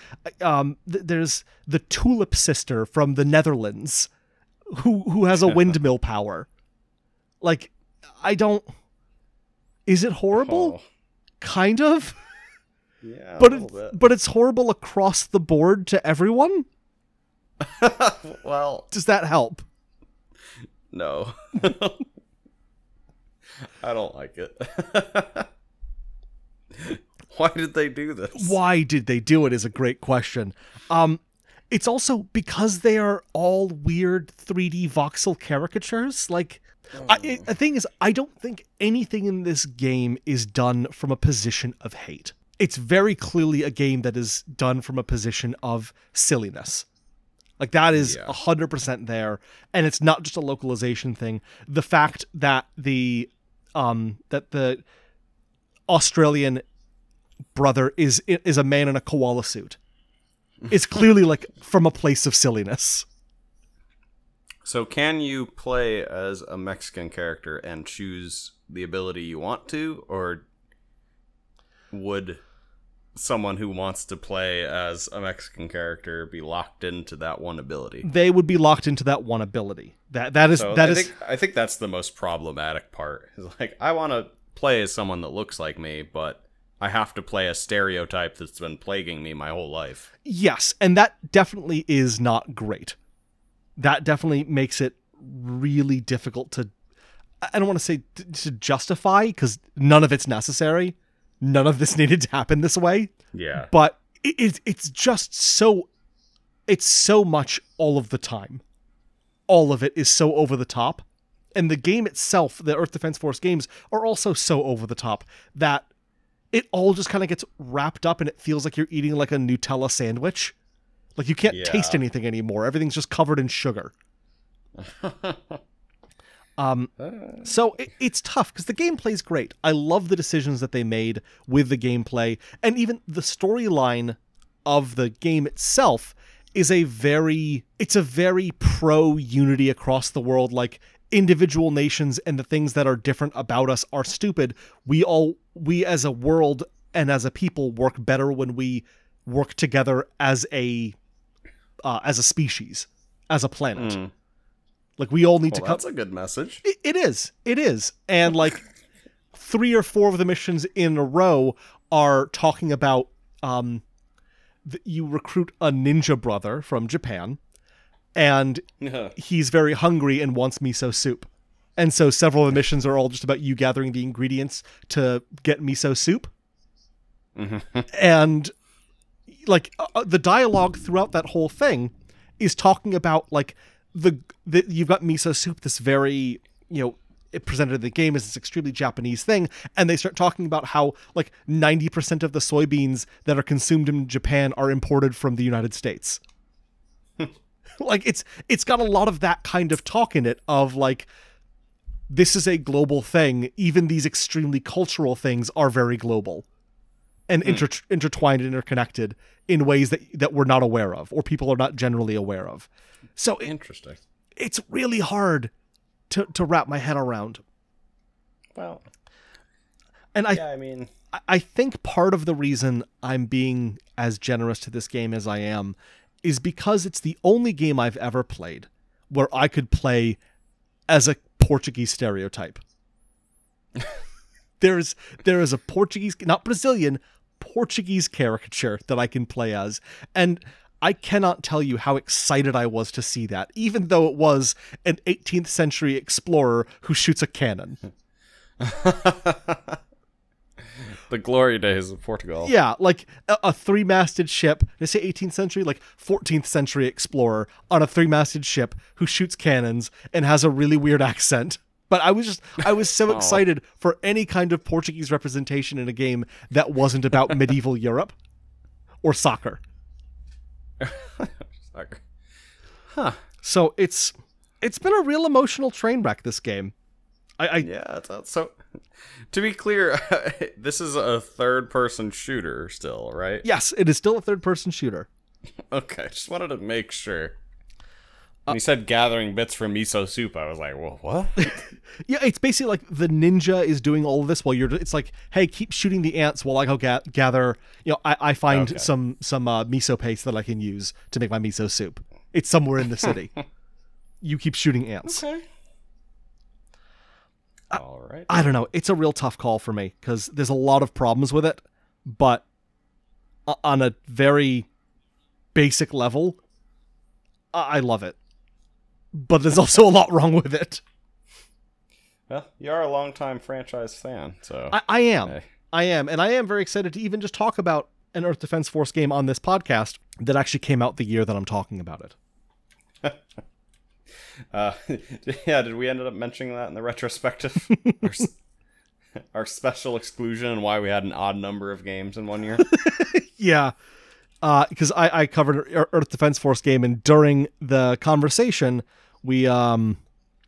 um, th- there's the Tulip Sister from the Netherlands who who has a windmill power. Like, I don't... Is it horrible? Oh. Kind of. Yeah, but a little bit. But it's horrible across the board to everyone? Well... Does that help? No. I don't like it. Why did they do this? Why did they do it is a great question. Um, it's also because they are all weird three D voxel caricatures. Like, oh. I, it, the thing is, I don't think anything in this game is done from a position of hate. It's very clearly a game that is done from a position of silliness. Like, that is yeah. one hundred percent there, and it's not just a localization thing. The fact that the um, that the Australian brother is is a man in a koala suit is clearly, like, from a place of silliness. So can you play as a Mexican character and choose the ability you want to, or would... someone who wants to play as a Mexican character be locked into that one ability? They would be locked into that one ability. That that is so that I is. Think, I think that's the most problematic part. Is like I want to play as someone that looks like me, but I have to play a stereotype that's been plaguing me my whole life. Yes, and that definitely is not great. That definitely makes it really difficult to, I don't want to say to justify, because none of it's necessary. None of this needed to happen this way. Yeah. But it, it, it's just so, it's so much all of the time. All of it is so over the top. And the game itself, the Earth Defense Force games, are also so over the top that it all just kind of gets wrapped up and it feels like you're eating like a Nutella sandwich. Like you can't yeah. taste anything anymore. Everything's just covered in sugar. um, so it, it's tough because the gameplay's great. I love the decisions that they made with the gameplay. And even the storyline of the game itself is a very, it's a very pro-unity across the world. Like, individual nations and the things that are different about us are stupid. We all, we as a world and as a people work better when we work together as a, uh, as a species, as a planet. Mm. Like we all need well, to come. That's a good message. It, it is. It is. And like three or four of the missions in a row are talking about, um, th- you recruit a ninja brother from Japan. And he's very hungry and wants miso soup. And so several of the missions are all just about you gathering the ingredients to get miso soup. Mm-hmm. And like uh, the dialogue throughout that whole thing is talking about like the, the you've got miso soup, this very, you know, it presented in the game as this extremely Japanese thing. And they start talking about how like ninety percent of the soybeans that are consumed in Japan are imported from the United States. Like it's it's got a lot of that kind of talk in it of like, this is a global thing. Even these extremely cultural things are very global and mm. inter- intertwined and interconnected in ways that, that we're not aware of or people are not generally aware of. So it, interesting. It's really hard to, to wrap my head around. Well, and I, yeah, I mean, I, I think part of the reason I'm being as generous to this game as I am is because it's the only game I've ever played where I could play as a Portuguese stereotype. There is there is a Portuguese, not Brazilian, Portuguese caricature that I can play as. And I cannot tell you how excited I was to see that, even though it was an eighteenth century explorer who shoots a cannon. The glory days of Portugal. Yeah, like a, a three-masted ship. Did I say eighteenth century? Like fourteenth century explorer on a three-masted ship who shoots cannons and has a really weird accent. But I was just, I was so excited for any kind of Portuguese representation in a game that wasn't about medieval Europe or soccer. Soccer. Huh. So it's it's been a real emotional train wreck, this game. I, I yeah, that's so... To be clear, this is a third-person shooter still, right? Yes, it is still a third-person shooter. Okay, just wanted to make sure. When uh, you said gathering bits for miso soup, I was like, well, what? Yeah, it's basically like the ninja is doing all of this while you're... It's like, hey, keep shooting the ants while I go ga- gather... You know, I, I find okay. some, some uh, miso paste that I can use to make my miso soup. It's somewhere in the city. You keep shooting ants. Okay. I, All right. I don't know. It's a real tough call for me because there's a lot of problems with it, but on a very basic level, I love it. But there's also a lot wrong with it. Well, you are a longtime franchise fan, so I, I am. Hey. I am, and I am very excited to even just talk about an Earth Defense Force game on this podcast that actually came out the year that I'm talking about it. Uh, yeah, did we end up mentioning that in the retrospective? our, our special exclusion and why we had an odd number of games in one year? Yeah, because uh, I, I covered Earth Defense Force game, and during the conversation, we um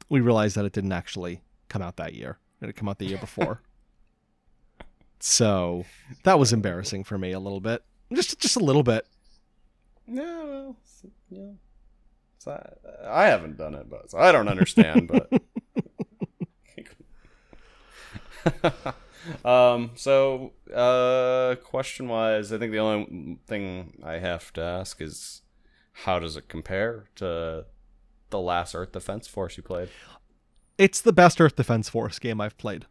we realized that it didn't actually come out that year. It had come out the year before. So that was embarrassing for me a little bit. Just, just a little bit. No, yeah, yeah. So I, I haven't done it, but so I don't understand. But um, so uh, question-wise, I think the only thing I have to ask is, how does it compare to the last Earth Defense Force you played? It's the best Earth Defense Force game I've played.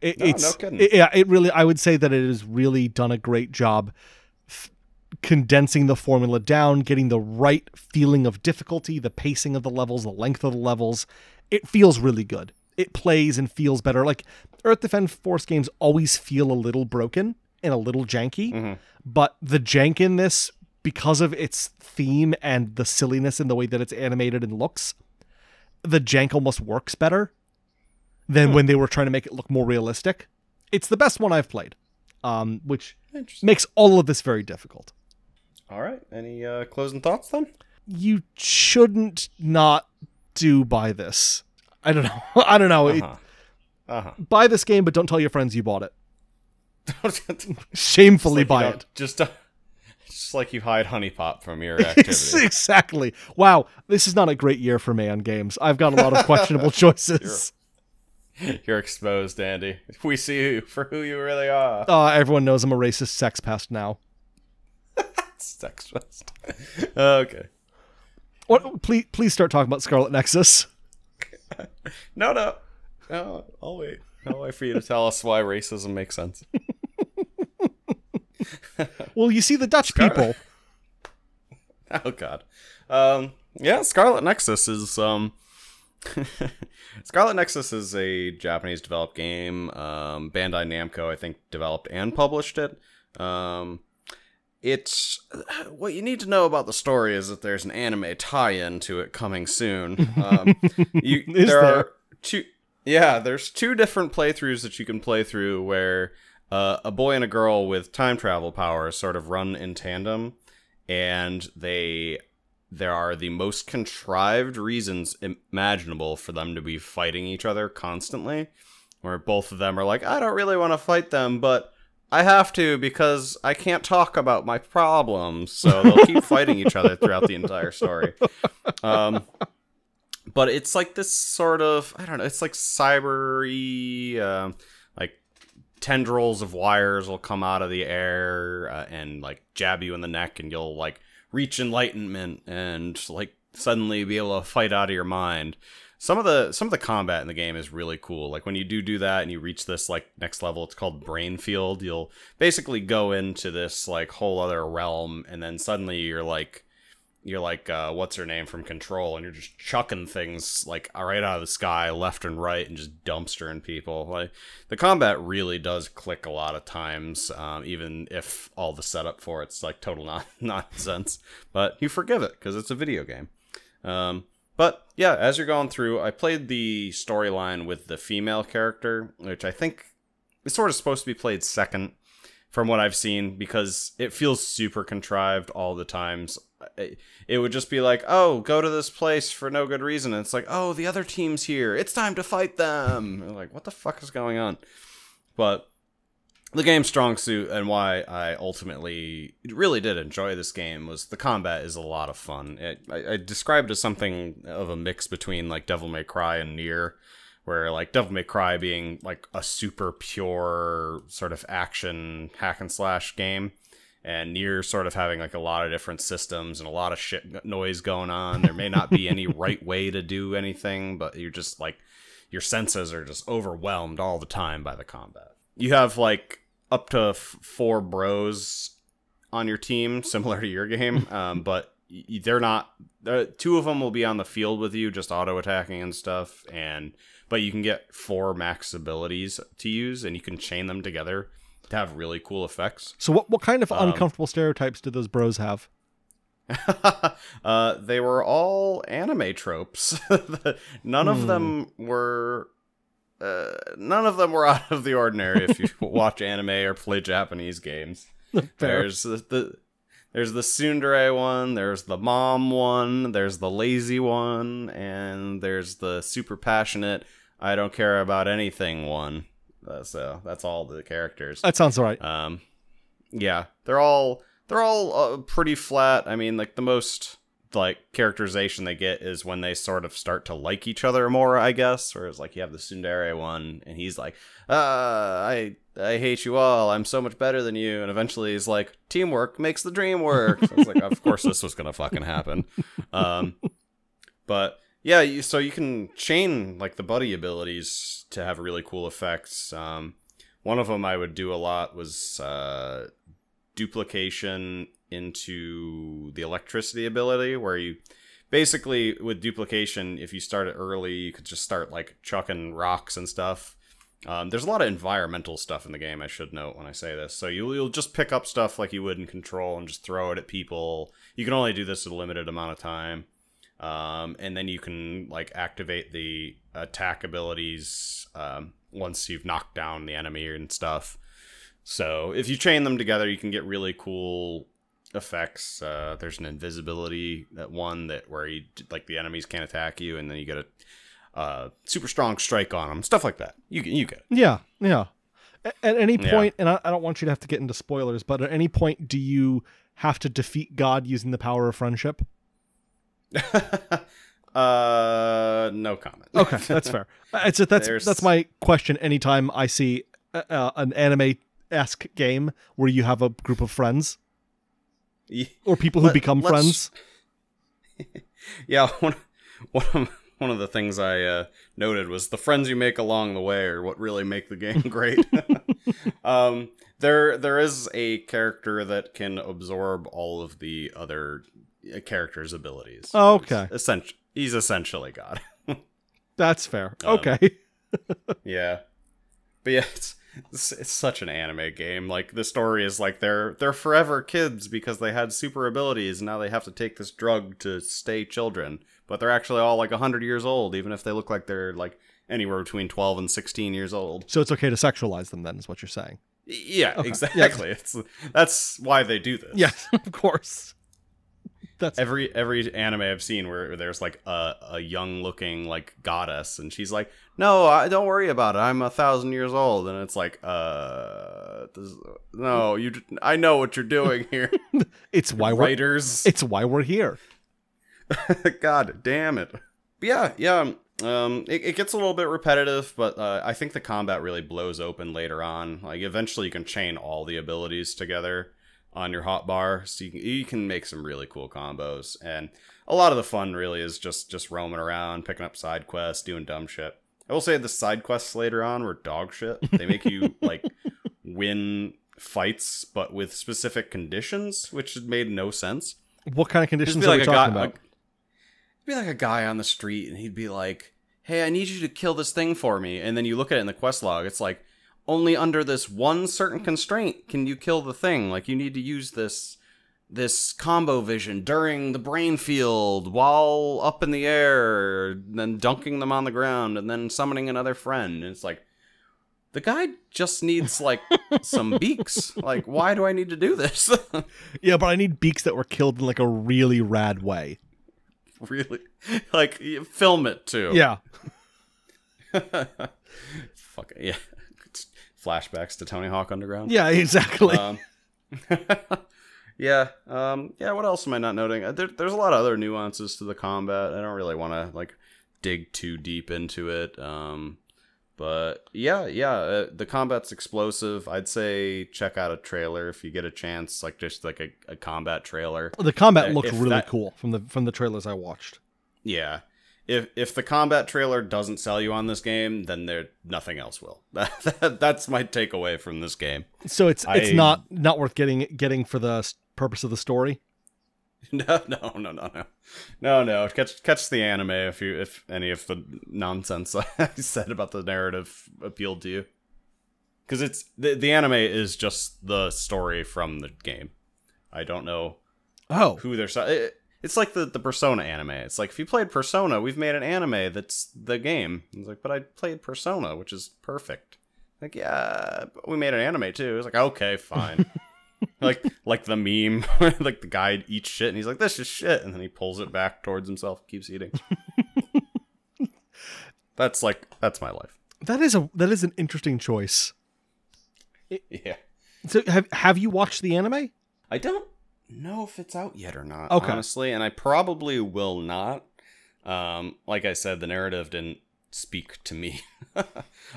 It, no, it's, no kidding. It, yeah, it really, I would say that it has really done a great job f- condensing the formula down, getting the right feeling of difficulty, the pacing of the levels, the length of the levels. It feels really good. It plays and feels better. Like, Earth Defense Force games always feel a little broken and a little janky, mm-hmm. but the jank in this, because of its theme and the silliness in the way that it's animated and looks, the jank almost works better than hmm. when they were trying to make it look more realistic. It's the best one I've played, um, which makes all of this very difficult. All right. Any uh, closing thoughts then? You shouldn't not do buy this. I don't know. I don't know. Uh-huh. It, uh-huh. Buy this game, but don't tell your friends you bought it. Shamefully like buy it. Just, uh, just like you hide Honey Pop from your activities. Exactly. Wow. This is not a great year for me on games. I've got a lot of questionable choices. You're, you're exposed, Andy. We see you for who you really are. Oh, uh, everyone knows I'm a racist sex pest now. Sex pest. Okay. What, please, please start talking about Scarlet Nexus. No, no. Oh, I'll wait. I'll wait for you to tell us why racism makes sense. Well, you see the Dutch Scar- people. Oh, God. Um, yeah, Scarlet Nexus is... Um... Scarlet Nexus is a Japanese-developed game. Um, Bandai Namco, I think, developed and published it. Um, it's... What you need to know about the story is that there's an anime tie-in to it coming soon. Um, you, there, there are two... Yeah, there's two different playthroughs that you can play through where... Uh, a boy and a girl with time travel powers sort of run in tandem, and they there are the most contrived reasons imaginable for them to be fighting each other constantly, where both of them are like, I don't really want to fight them, but I have to because I can't talk about my problems, so they'll keep fighting each other throughout the entire story. Um, but it's like this sort of, I don't know, it's like cyber-y... Uh, tendrils of wires will come out of the air uh, and like jab you in the neck, and you'll like reach enlightenment and like suddenly be able to fight out of your mind. Some of the some of the combat in the game is really cool. Like when you do do that and you reach this like next level, it's called Brain Field, you'll basically go into this like whole other realm, and then suddenly you're like you're like uh what's her name from Control, and you're just chucking things like right out of the sky left and right and just dumpstering people. Like the combat really does click a lot of times, um even if all the setup for it's like total non- nonsense but you forgive it because it's a video game. Um but yeah, as you're going through, I played the storyline with the female character, which I think is sort of supposed to be played second from what I've seen, because it feels super contrived all the times. It would just be like, oh, go to this place for no good reason. And it's like, oh, the other team's here. It's time to fight them. And like, what the fuck is going on? But the game's strong suit, and why I ultimately really did enjoy this game, was the combat is a lot of fun. It, I, I described it as something of a mix between like Devil May Cry and NieR, where like Devil May Cry being like a super pure sort of action hack and slash game, and NieR sort of having like a lot of different systems and a lot of shit noise going on. There may not be any right way to do anything, but you're just like, your senses are just overwhelmed all the time by the combat. You have like up to f- four bros on your team, similar to your game, um, but y- they're not, they're, two of them will be on the field with you, just auto attacking and stuff. And, but you can get four max abilities to use, and you can chain them together to have really cool effects. So what, what kind of um, uncomfortable stereotypes did those bros have? uh, they were all anime tropes. None mm. of them were uh, none of them were out of the ordinary if you watch anime or play Japanese games. Fair. There's the, the there's the tsundere one, there's the mom one, there's the lazy one, and there's the super passionate, I don't care about anything one. Uh, so that's all the characters. That sounds right. Um, yeah, they're all they're all uh, pretty flat. I mean, like the most like characterization they get is when they sort of start to like each other more, I guess. Whereas like you have the tsundere one, and he's like, uh, I I hate you all. I'm so much better than you. And eventually he's like, teamwork makes the dream work. So I was like, of course this was gonna fucking happen. Um, but. Yeah, you, so you can chain like the buddy abilities to have really cool effects. Um, one of them I would do a lot was uh, duplication into the electricity ability, where you basically with duplication, if you start it early, you could just start like chucking rocks and stuff. Um, there's a lot of environmental stuff in the game, I should note when I say this. So you'll, you'll just pick up stuff like you would in Control and just throw it at people. You can only do this a limited amount of time. Um, and then you can like activate the attack abilities um, once you've knocked down the enemy and stuff. So if you chain them together, you can get really cool effects. Uh, there's an invisibility that one that where you like the enemies can't attack you, and then you get a Uh, super strong strike on them, stuff like that. You you get it. Yeah, yeah. At, at any point, yeah. and I, I don't want you to have to get into spoilers, but at any point, do you have to defeat God using the power of friendship? uh, no comment. Okay, that's fair. It's that's There's... that's my question. Anytime I see uh, an anime-esque game where you have a group of friends, yeah. or people who Let, become let's... friends. yeah, one one of them. One of the things I uh, noted was the friends you make along the way are what really make the game great. um, there, there is a character that can absorb all of the other characters' abilities. Oh, okay. He's, essentially, he's essentially God. That's fair. Um, okay. yeah. But yeah, it's, it's it's such an anime game. Like the story is like they're they're forever kids because they had super abilities, and now they have to take this drug to stay children. But they're actually all like one hundred years old, even if they look like they're like anywhere between twelve and sixteen years old. So it's okay to sexualize them, then, is what you're saying. Yeah, okay. Exactly. Yeah. It's that's why they do this. Yes, yeah, of course. That's every every anime I've seen where there's like a, a young looking like goddess, and she's like, "No, I, don't worry about it. I'm a thousand years old," and it's like, "Uh, this, no, you. I know what you're doing here." It's why writers. We're, it's why we're here. God damn it. But yeah, yeah. Um, it, it gets a little bit repetitive, but uh, I think the combat really blows open later on. Like, eventually you can chain all the abilities together on your hotbar, so you can, you can make some really cool combos. And a lot of the fun really is just, just roaming around, picking up side quests, doing dumb shit. I will say the side quests later on were dog shit. They make you, like, win fights, but with specific conditions, which made no sense. What kind of conditions are like we talking got, about? A, be like a guy on the street, and he'd be like, "Hey, I need you to kill this thing for me," and then you look at it in the quest log, it's like, only under this one certain constraint can you kill the thing. Like, you need to use this this combo vision during the brain field while up in the air, then dunking them on the ground, and then summoning another friend. And it's like, the guy just needs, like, some beaks. Like, why do I need to do this? Yeah, but I need beaks that were killed in, like, a really rad way. Really, like, film it too. Yeah. Fuck yeah. Flashbacks to Tony Hawk Underground. Yeah, exactly. Um, yeah, um, yeah. What else am I not noting? There, there's a lot of other nuances to the combat. I don't really want to like dig too deep into it. Um, but yeah, yeah. Uh, the combat's explosive. I'd say check out a trailer if you get a chance. Like just like a, a combat trailer. The combat looked if really that, cool from the from the trailers I watched. Yeah. If if the combat trailer doesn't sell you on this game, then there nothing else will. That, that, that's my takeaway from this game. So it's I, it's not, not worth getting getting for the purpose of the story. No, no, no, no, no, no, no. Catch catch the anime if you if any of the nonsense I said about the narrative appealed to you, because it's the the anime is just the story from the game. I don't know. Oh, who they're. It, It's like the, the Persona anime. It's like, if you played Persona, we've made an anime that's the game. It's like, but I played Persona, which is perfect. Like, yeah, but we made an anime too. It's like, okay, fine. like like the meme, like the guy eats shit and he's like, this is shit. And then he pulls it back towards himself, keeps eating. that's like, that's my life. That is a that is an interesting choice. It, yeah. So have have you watched the anime? I don't. know if it's out yet or not, okay. Honestly, and I probably will not. Um, like I said, the narrative didn't speak to me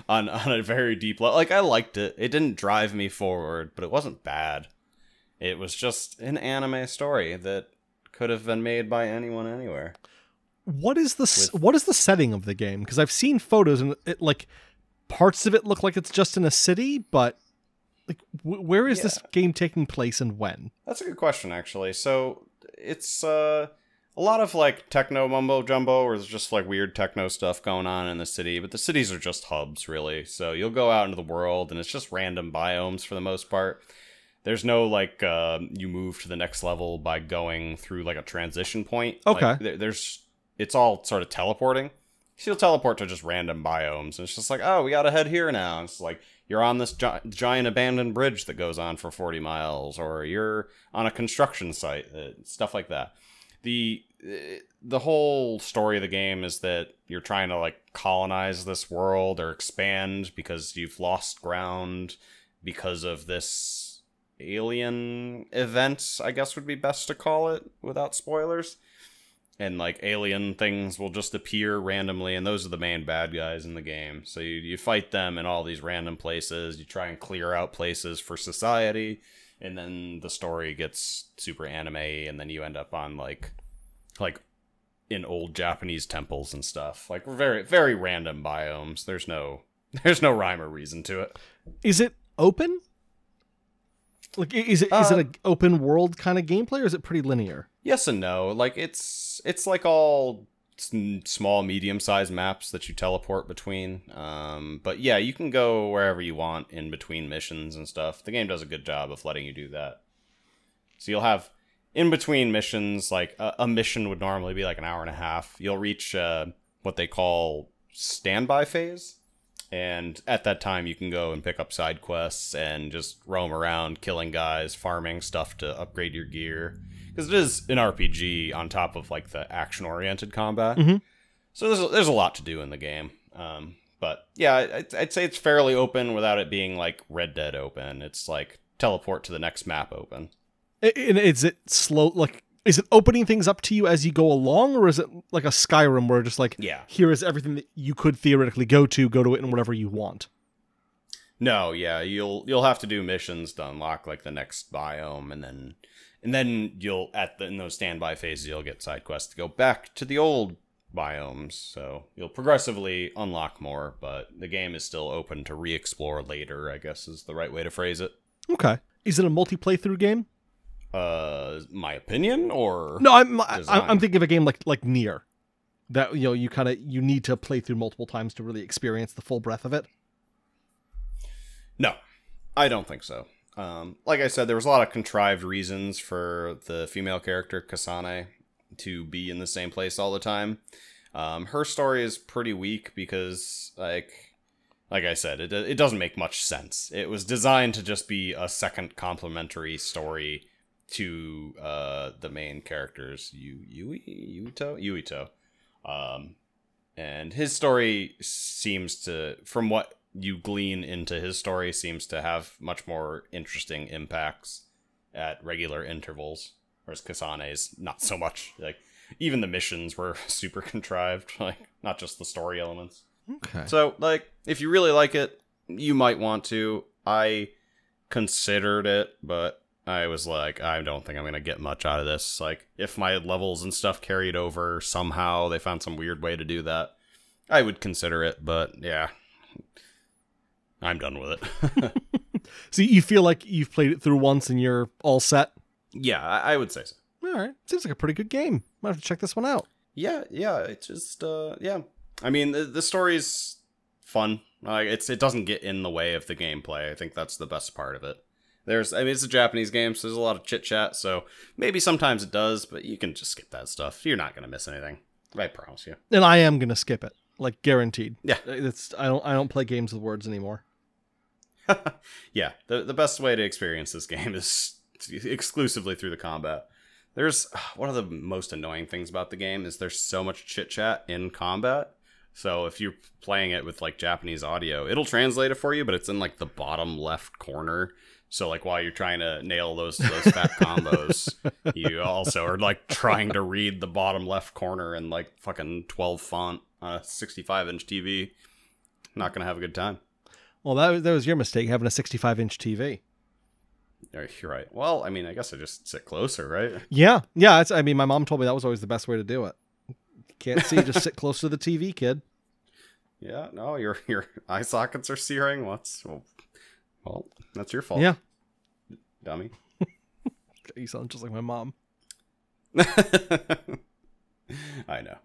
on on a very deep level. Like, I liked it. It didn't drive me forward, but it wasn't bad. It was just an anime story that could have been made by anyone anywhere. What is the with, what is the setting of the game? Because I've seen photos and it, like, parts of it look like it's just in a city, but like w- where is yeah. this game taking place and when? That's a good question, actually. So it's uh, a lot of like techno mumbo jumbo, or there's just like weird techno stuff going on in the city. But the cities are just hubs, really. So you'll go out into the world, and it's just random biomes for the most part. There's no, like, uh, you move to the next level by going through, like, a transition point. Okay. Like, there, there's, it's all sort of teleporting. So you'll teleport to just random biomes. And it's just like, oh, we gotta head here now. And it's like, you're on this gi- giant abandoned bridge that goes on for forty miles. Or you're on a construction site. Uh, stuff like that. The, uh, the whole story of the game is that you're trying to, like, colonize this world or expand because you've lost ground because of this alien events, I guess would be best to call it, without spoilers. And like alien things will just appear randomly, and those are the main bad guys in the game. So you, you fight them in all these random places. You try and clear out places for society, and then the story gets super anime, and then you end up on like like in old Japanese temples and stuff. Like very very random biomes. There's no there's no rhyme or reason to it. Is it open? Like, is it uh, is it an open world kind of gameplay, or is it pretty linear? Yes and no. Like, it's it's like all small, medium-sized maps that you teleport between. Um, but yeah, you can go wherever you want in between missions and stuff. The game does a good job of letting you do that. So you'll have in between missions, like a, a mission would normally be like an hour and a half. You'll reach uh, what they call standby phase. And at that time, you can go and pick up side quests and just roam around, killing guys, farming stuff to upgrade your gear. Because it is an R P G on top of like the action-oriented combat. Mm-hmm. So there's a, there's a lot to do in the game. Um, but yeah, I'd, I'd say it's fairly open without it being like Red Dead open. It's like teleport to the next map open. And is it slow? Like, is it opening things up to you as you go along, or is it like a Skyrim where just like, yeah. here is everything that you could theoretically go to, go to it in whatever you want? No, yeah, you'll you'll have to do missions to unlock like the next biome, and then and then you'll at the, in those standby phases you'll get side quests to go back to the old biomes. So you'll progressively unlock more, but the game is still open to re-explore later, I guess is the right way to phrase it. Okay, is it a multi-playthrough game? Uh, my opinion, or no? I'm I, I'm thinking of a game like like NieR, that you know you kind of you need to play through multiple times to really experience the full breadth of it. No, I don't think so. Um, like I said, there was a lot of contrived reasons for the female character Kasane to be in the same place all the time. Um, her story is pretty weak because like. Like I said, it it doesn't make much sense. It was designed to just be a second complementary story to uh, the main characters, Yu Yui Yuito Yuito, um, and his story seems to, from what you glean into his story, seems to have much more interesting impacts at regular intervals, whereas Kasane's not so much. Like even the missions were super contrived, like not just the story elements. Okay. So, like, if you really like it, you might want to. I considered it, but I was like, I don't think I'm going to get much out of this. Like, if my levels and stuff carried over somehow, they found some weird way to do that, I would consider it, but yeah, I'm done with it. So you feel like you've played it through once and you're all set? Yeah, I, I would say so. All right. Seems like a pretty good game. Might have to check this one out. Yeah, yeah, it's just, uh, yeah. I mean, the, the story's fun. Like, it's it doesn't get in the way of the gameplay. I think that's the best part of it. There's, I mean, it's a Japanese game, so there's a lot of chit chat. So maybe sometimes it does, but you can just skip that stuff. You're not gonna miss anything. I promise you. And I am gonna skip it, like guaranteed. Yeah, it's I don't I don't play games with words anymore. Yeah, the the best way to experience this game is exclusively through the combat. There's one of the most annoying things about the game is there's so much chit chat in combat. So if you're playing it with, like, Japanese audio, it'll translate it for you, but it's in, like, the bottom left corner. So, like, while you're trying to nail those those fat combos, you also are, like, trying to read the bottom left corner in, like, fucking twelve font on a sixty-five inch T V. Not going to have a good time. Well, that was, that was your mistake, having a sixty-five inch T V. You're right. Well, I mean, I guess I just sit closer, right? Yeah. Yeah. It's, I mean, my mom told me that was always the best way to do it. Can't see. Just sit close to the T V, kid. Yeah, no, your your eye sockets are searing. What's well, well that's your fault. Yeah, dummy. You sound just like my mom. I know.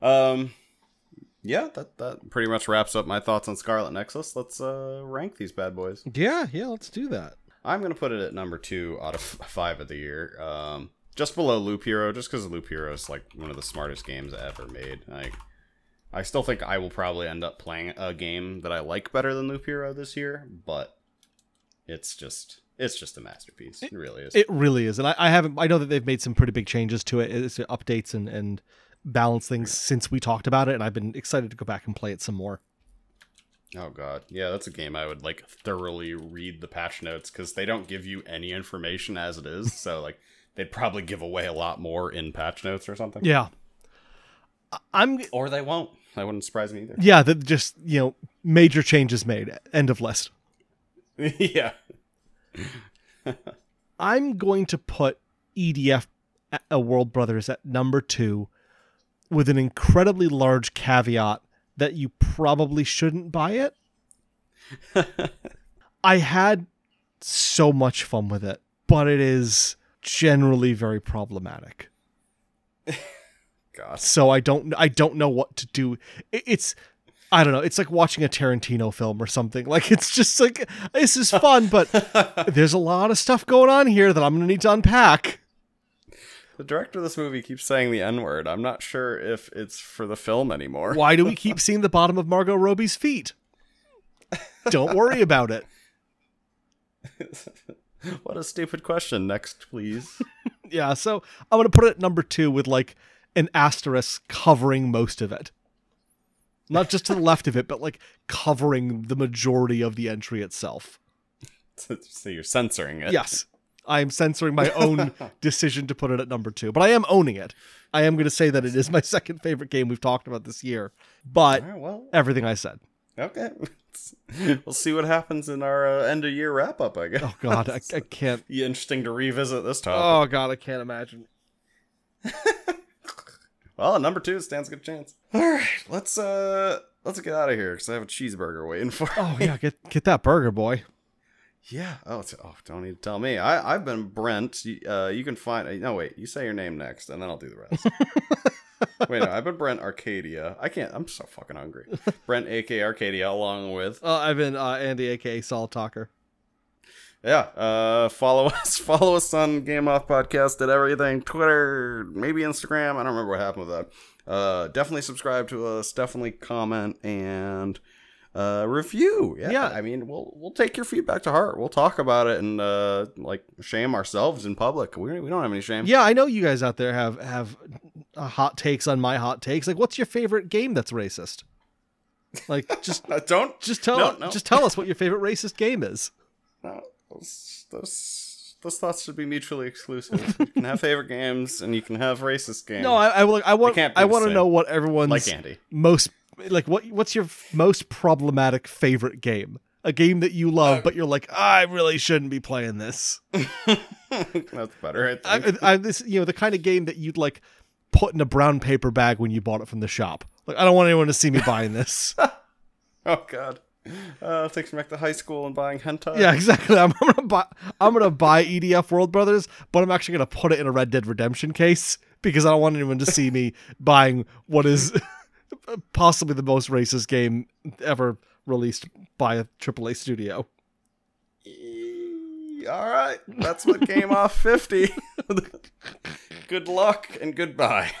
Um, yeah, that that pretty much wraps up my thoughts on Scarlet Nexus. Let's uh rank these bad boys. Yeah, yeah, let's do that. I'm gonna put it at number two out of five of the year. Um, just below Loop Hero, just because Loop Hero is like one of the smartest games ever made. Like, I still think I will probably end up playing a game that I like better than Loop Hero this year, but it's just it's just a masterpiece. It, it really is. It really is, and I, I haven't. I know that they've made some pretty big changes to it. It's updates and and balance things since we talked about it, and I've been excited to go back and play it some more. Oh god, yeah, that's a game I would like thoroughly read the patch notes, because they don't give you any information as it is, so like they'd probably give away a lot more in patch notes or something. Yeah, I'm or they won't. That wouldn't surprise me either. Yeah, that just, you know, major changes made. End of list. Yeah. I'm going to put E D F a World Brothers at number two, with an incredibly large caveat that you probably shouldn't buy it. I had so much fun with it, but it is generally very problematic. God. So I don't, I don't know what to do. It's, I don't know. It's like watching a Tarantino film or something. Like, it's just like, this is fun, but there's a lot of stuff going on here that I'm going to need to unpack. The director of this movie keeps saying the N-word. I'm not sure if it's for the film anymore. Why do we keep seeing the bottom of Margot Robbie's feet? Don't worry about it. What a stupid question. Next, please. Yeah, so I'm going to put it at number two with like an asterisk covering most of it. Not just to the left of it, but like covering the majority of the entry itself. So, so you're censoring it. Yes. I am censoring my own decision to put it at number two, but I am owning it. I am going to say that it is my second favorite game we've talked about this year, but right, well, everything I said. Okay. We'll see what happens in our uh, end of year wrap up, I guess. Oh God, I, I can't. Be interesting to revisit this topic. Oh God, I can't imagine. Well, at number two stands a good chance. All right, let's, uh, let's get out of here, because I have a cheeseburger waiting for me. Oh yeah, get, get that burger, boy. Yeah. Oh, oh, don't need to tell me. I, I've been Brent. Uh, you can find... No, wait. You say your name next, and then I'll do the rest. Wait, no. I've been Brent Arcadia. I can't... I'm so fucking hungry. Brent, a k a. Arcadia, along with... Uh, I've been uh, Andy, a k a. Solid Talker. Yeah. Uh, follow us. Follow us on Game Off Podcast at everything. Twitter, maybe Instagram. I don't remember what happened with that. Uh, definitely subscribe to us. Definitely comment, and... Uh, review. Yeah, yeah. I mean, we'll we'll take your feedback to heart. We'll talk about it and uh, like shame ourselves in public. We we don't have any shame. Yeah, I know you guys out there have have uh, hot takes on my hot takes. Like, what's your favorite game that's racist? Like, just don't just tell no, no. just tell us what your favorite racist game is. No, those those, those thoughts should be mutually exclusive. You can have favorite games and you can have racist games. No, I I, like, I want I want to know what everyone's like Andy. most. Like, what? What's your f- most problematic favorite game? A game that you love, uh, but you're like, I really shouldn't be playing this. That's better. I think. I, I, this, you know, the kind of game that you'd like put in a brown paper bag when you bought it from the shop. Like, I don't want anyone to see me buying this. Oh God, uh, takes me back to high school and buying hentai. Yeah, exactly. I'm, I'm gonna buy. I'm gonna buy E D F World Brothers, but I'm actually gonna put it in a Red Dead Redemption case because I don't want anyone to see me buying what is. Possibly the most racist game ever released by a triple A studio. All right. That's what came off fifty. Good luck and goodbye.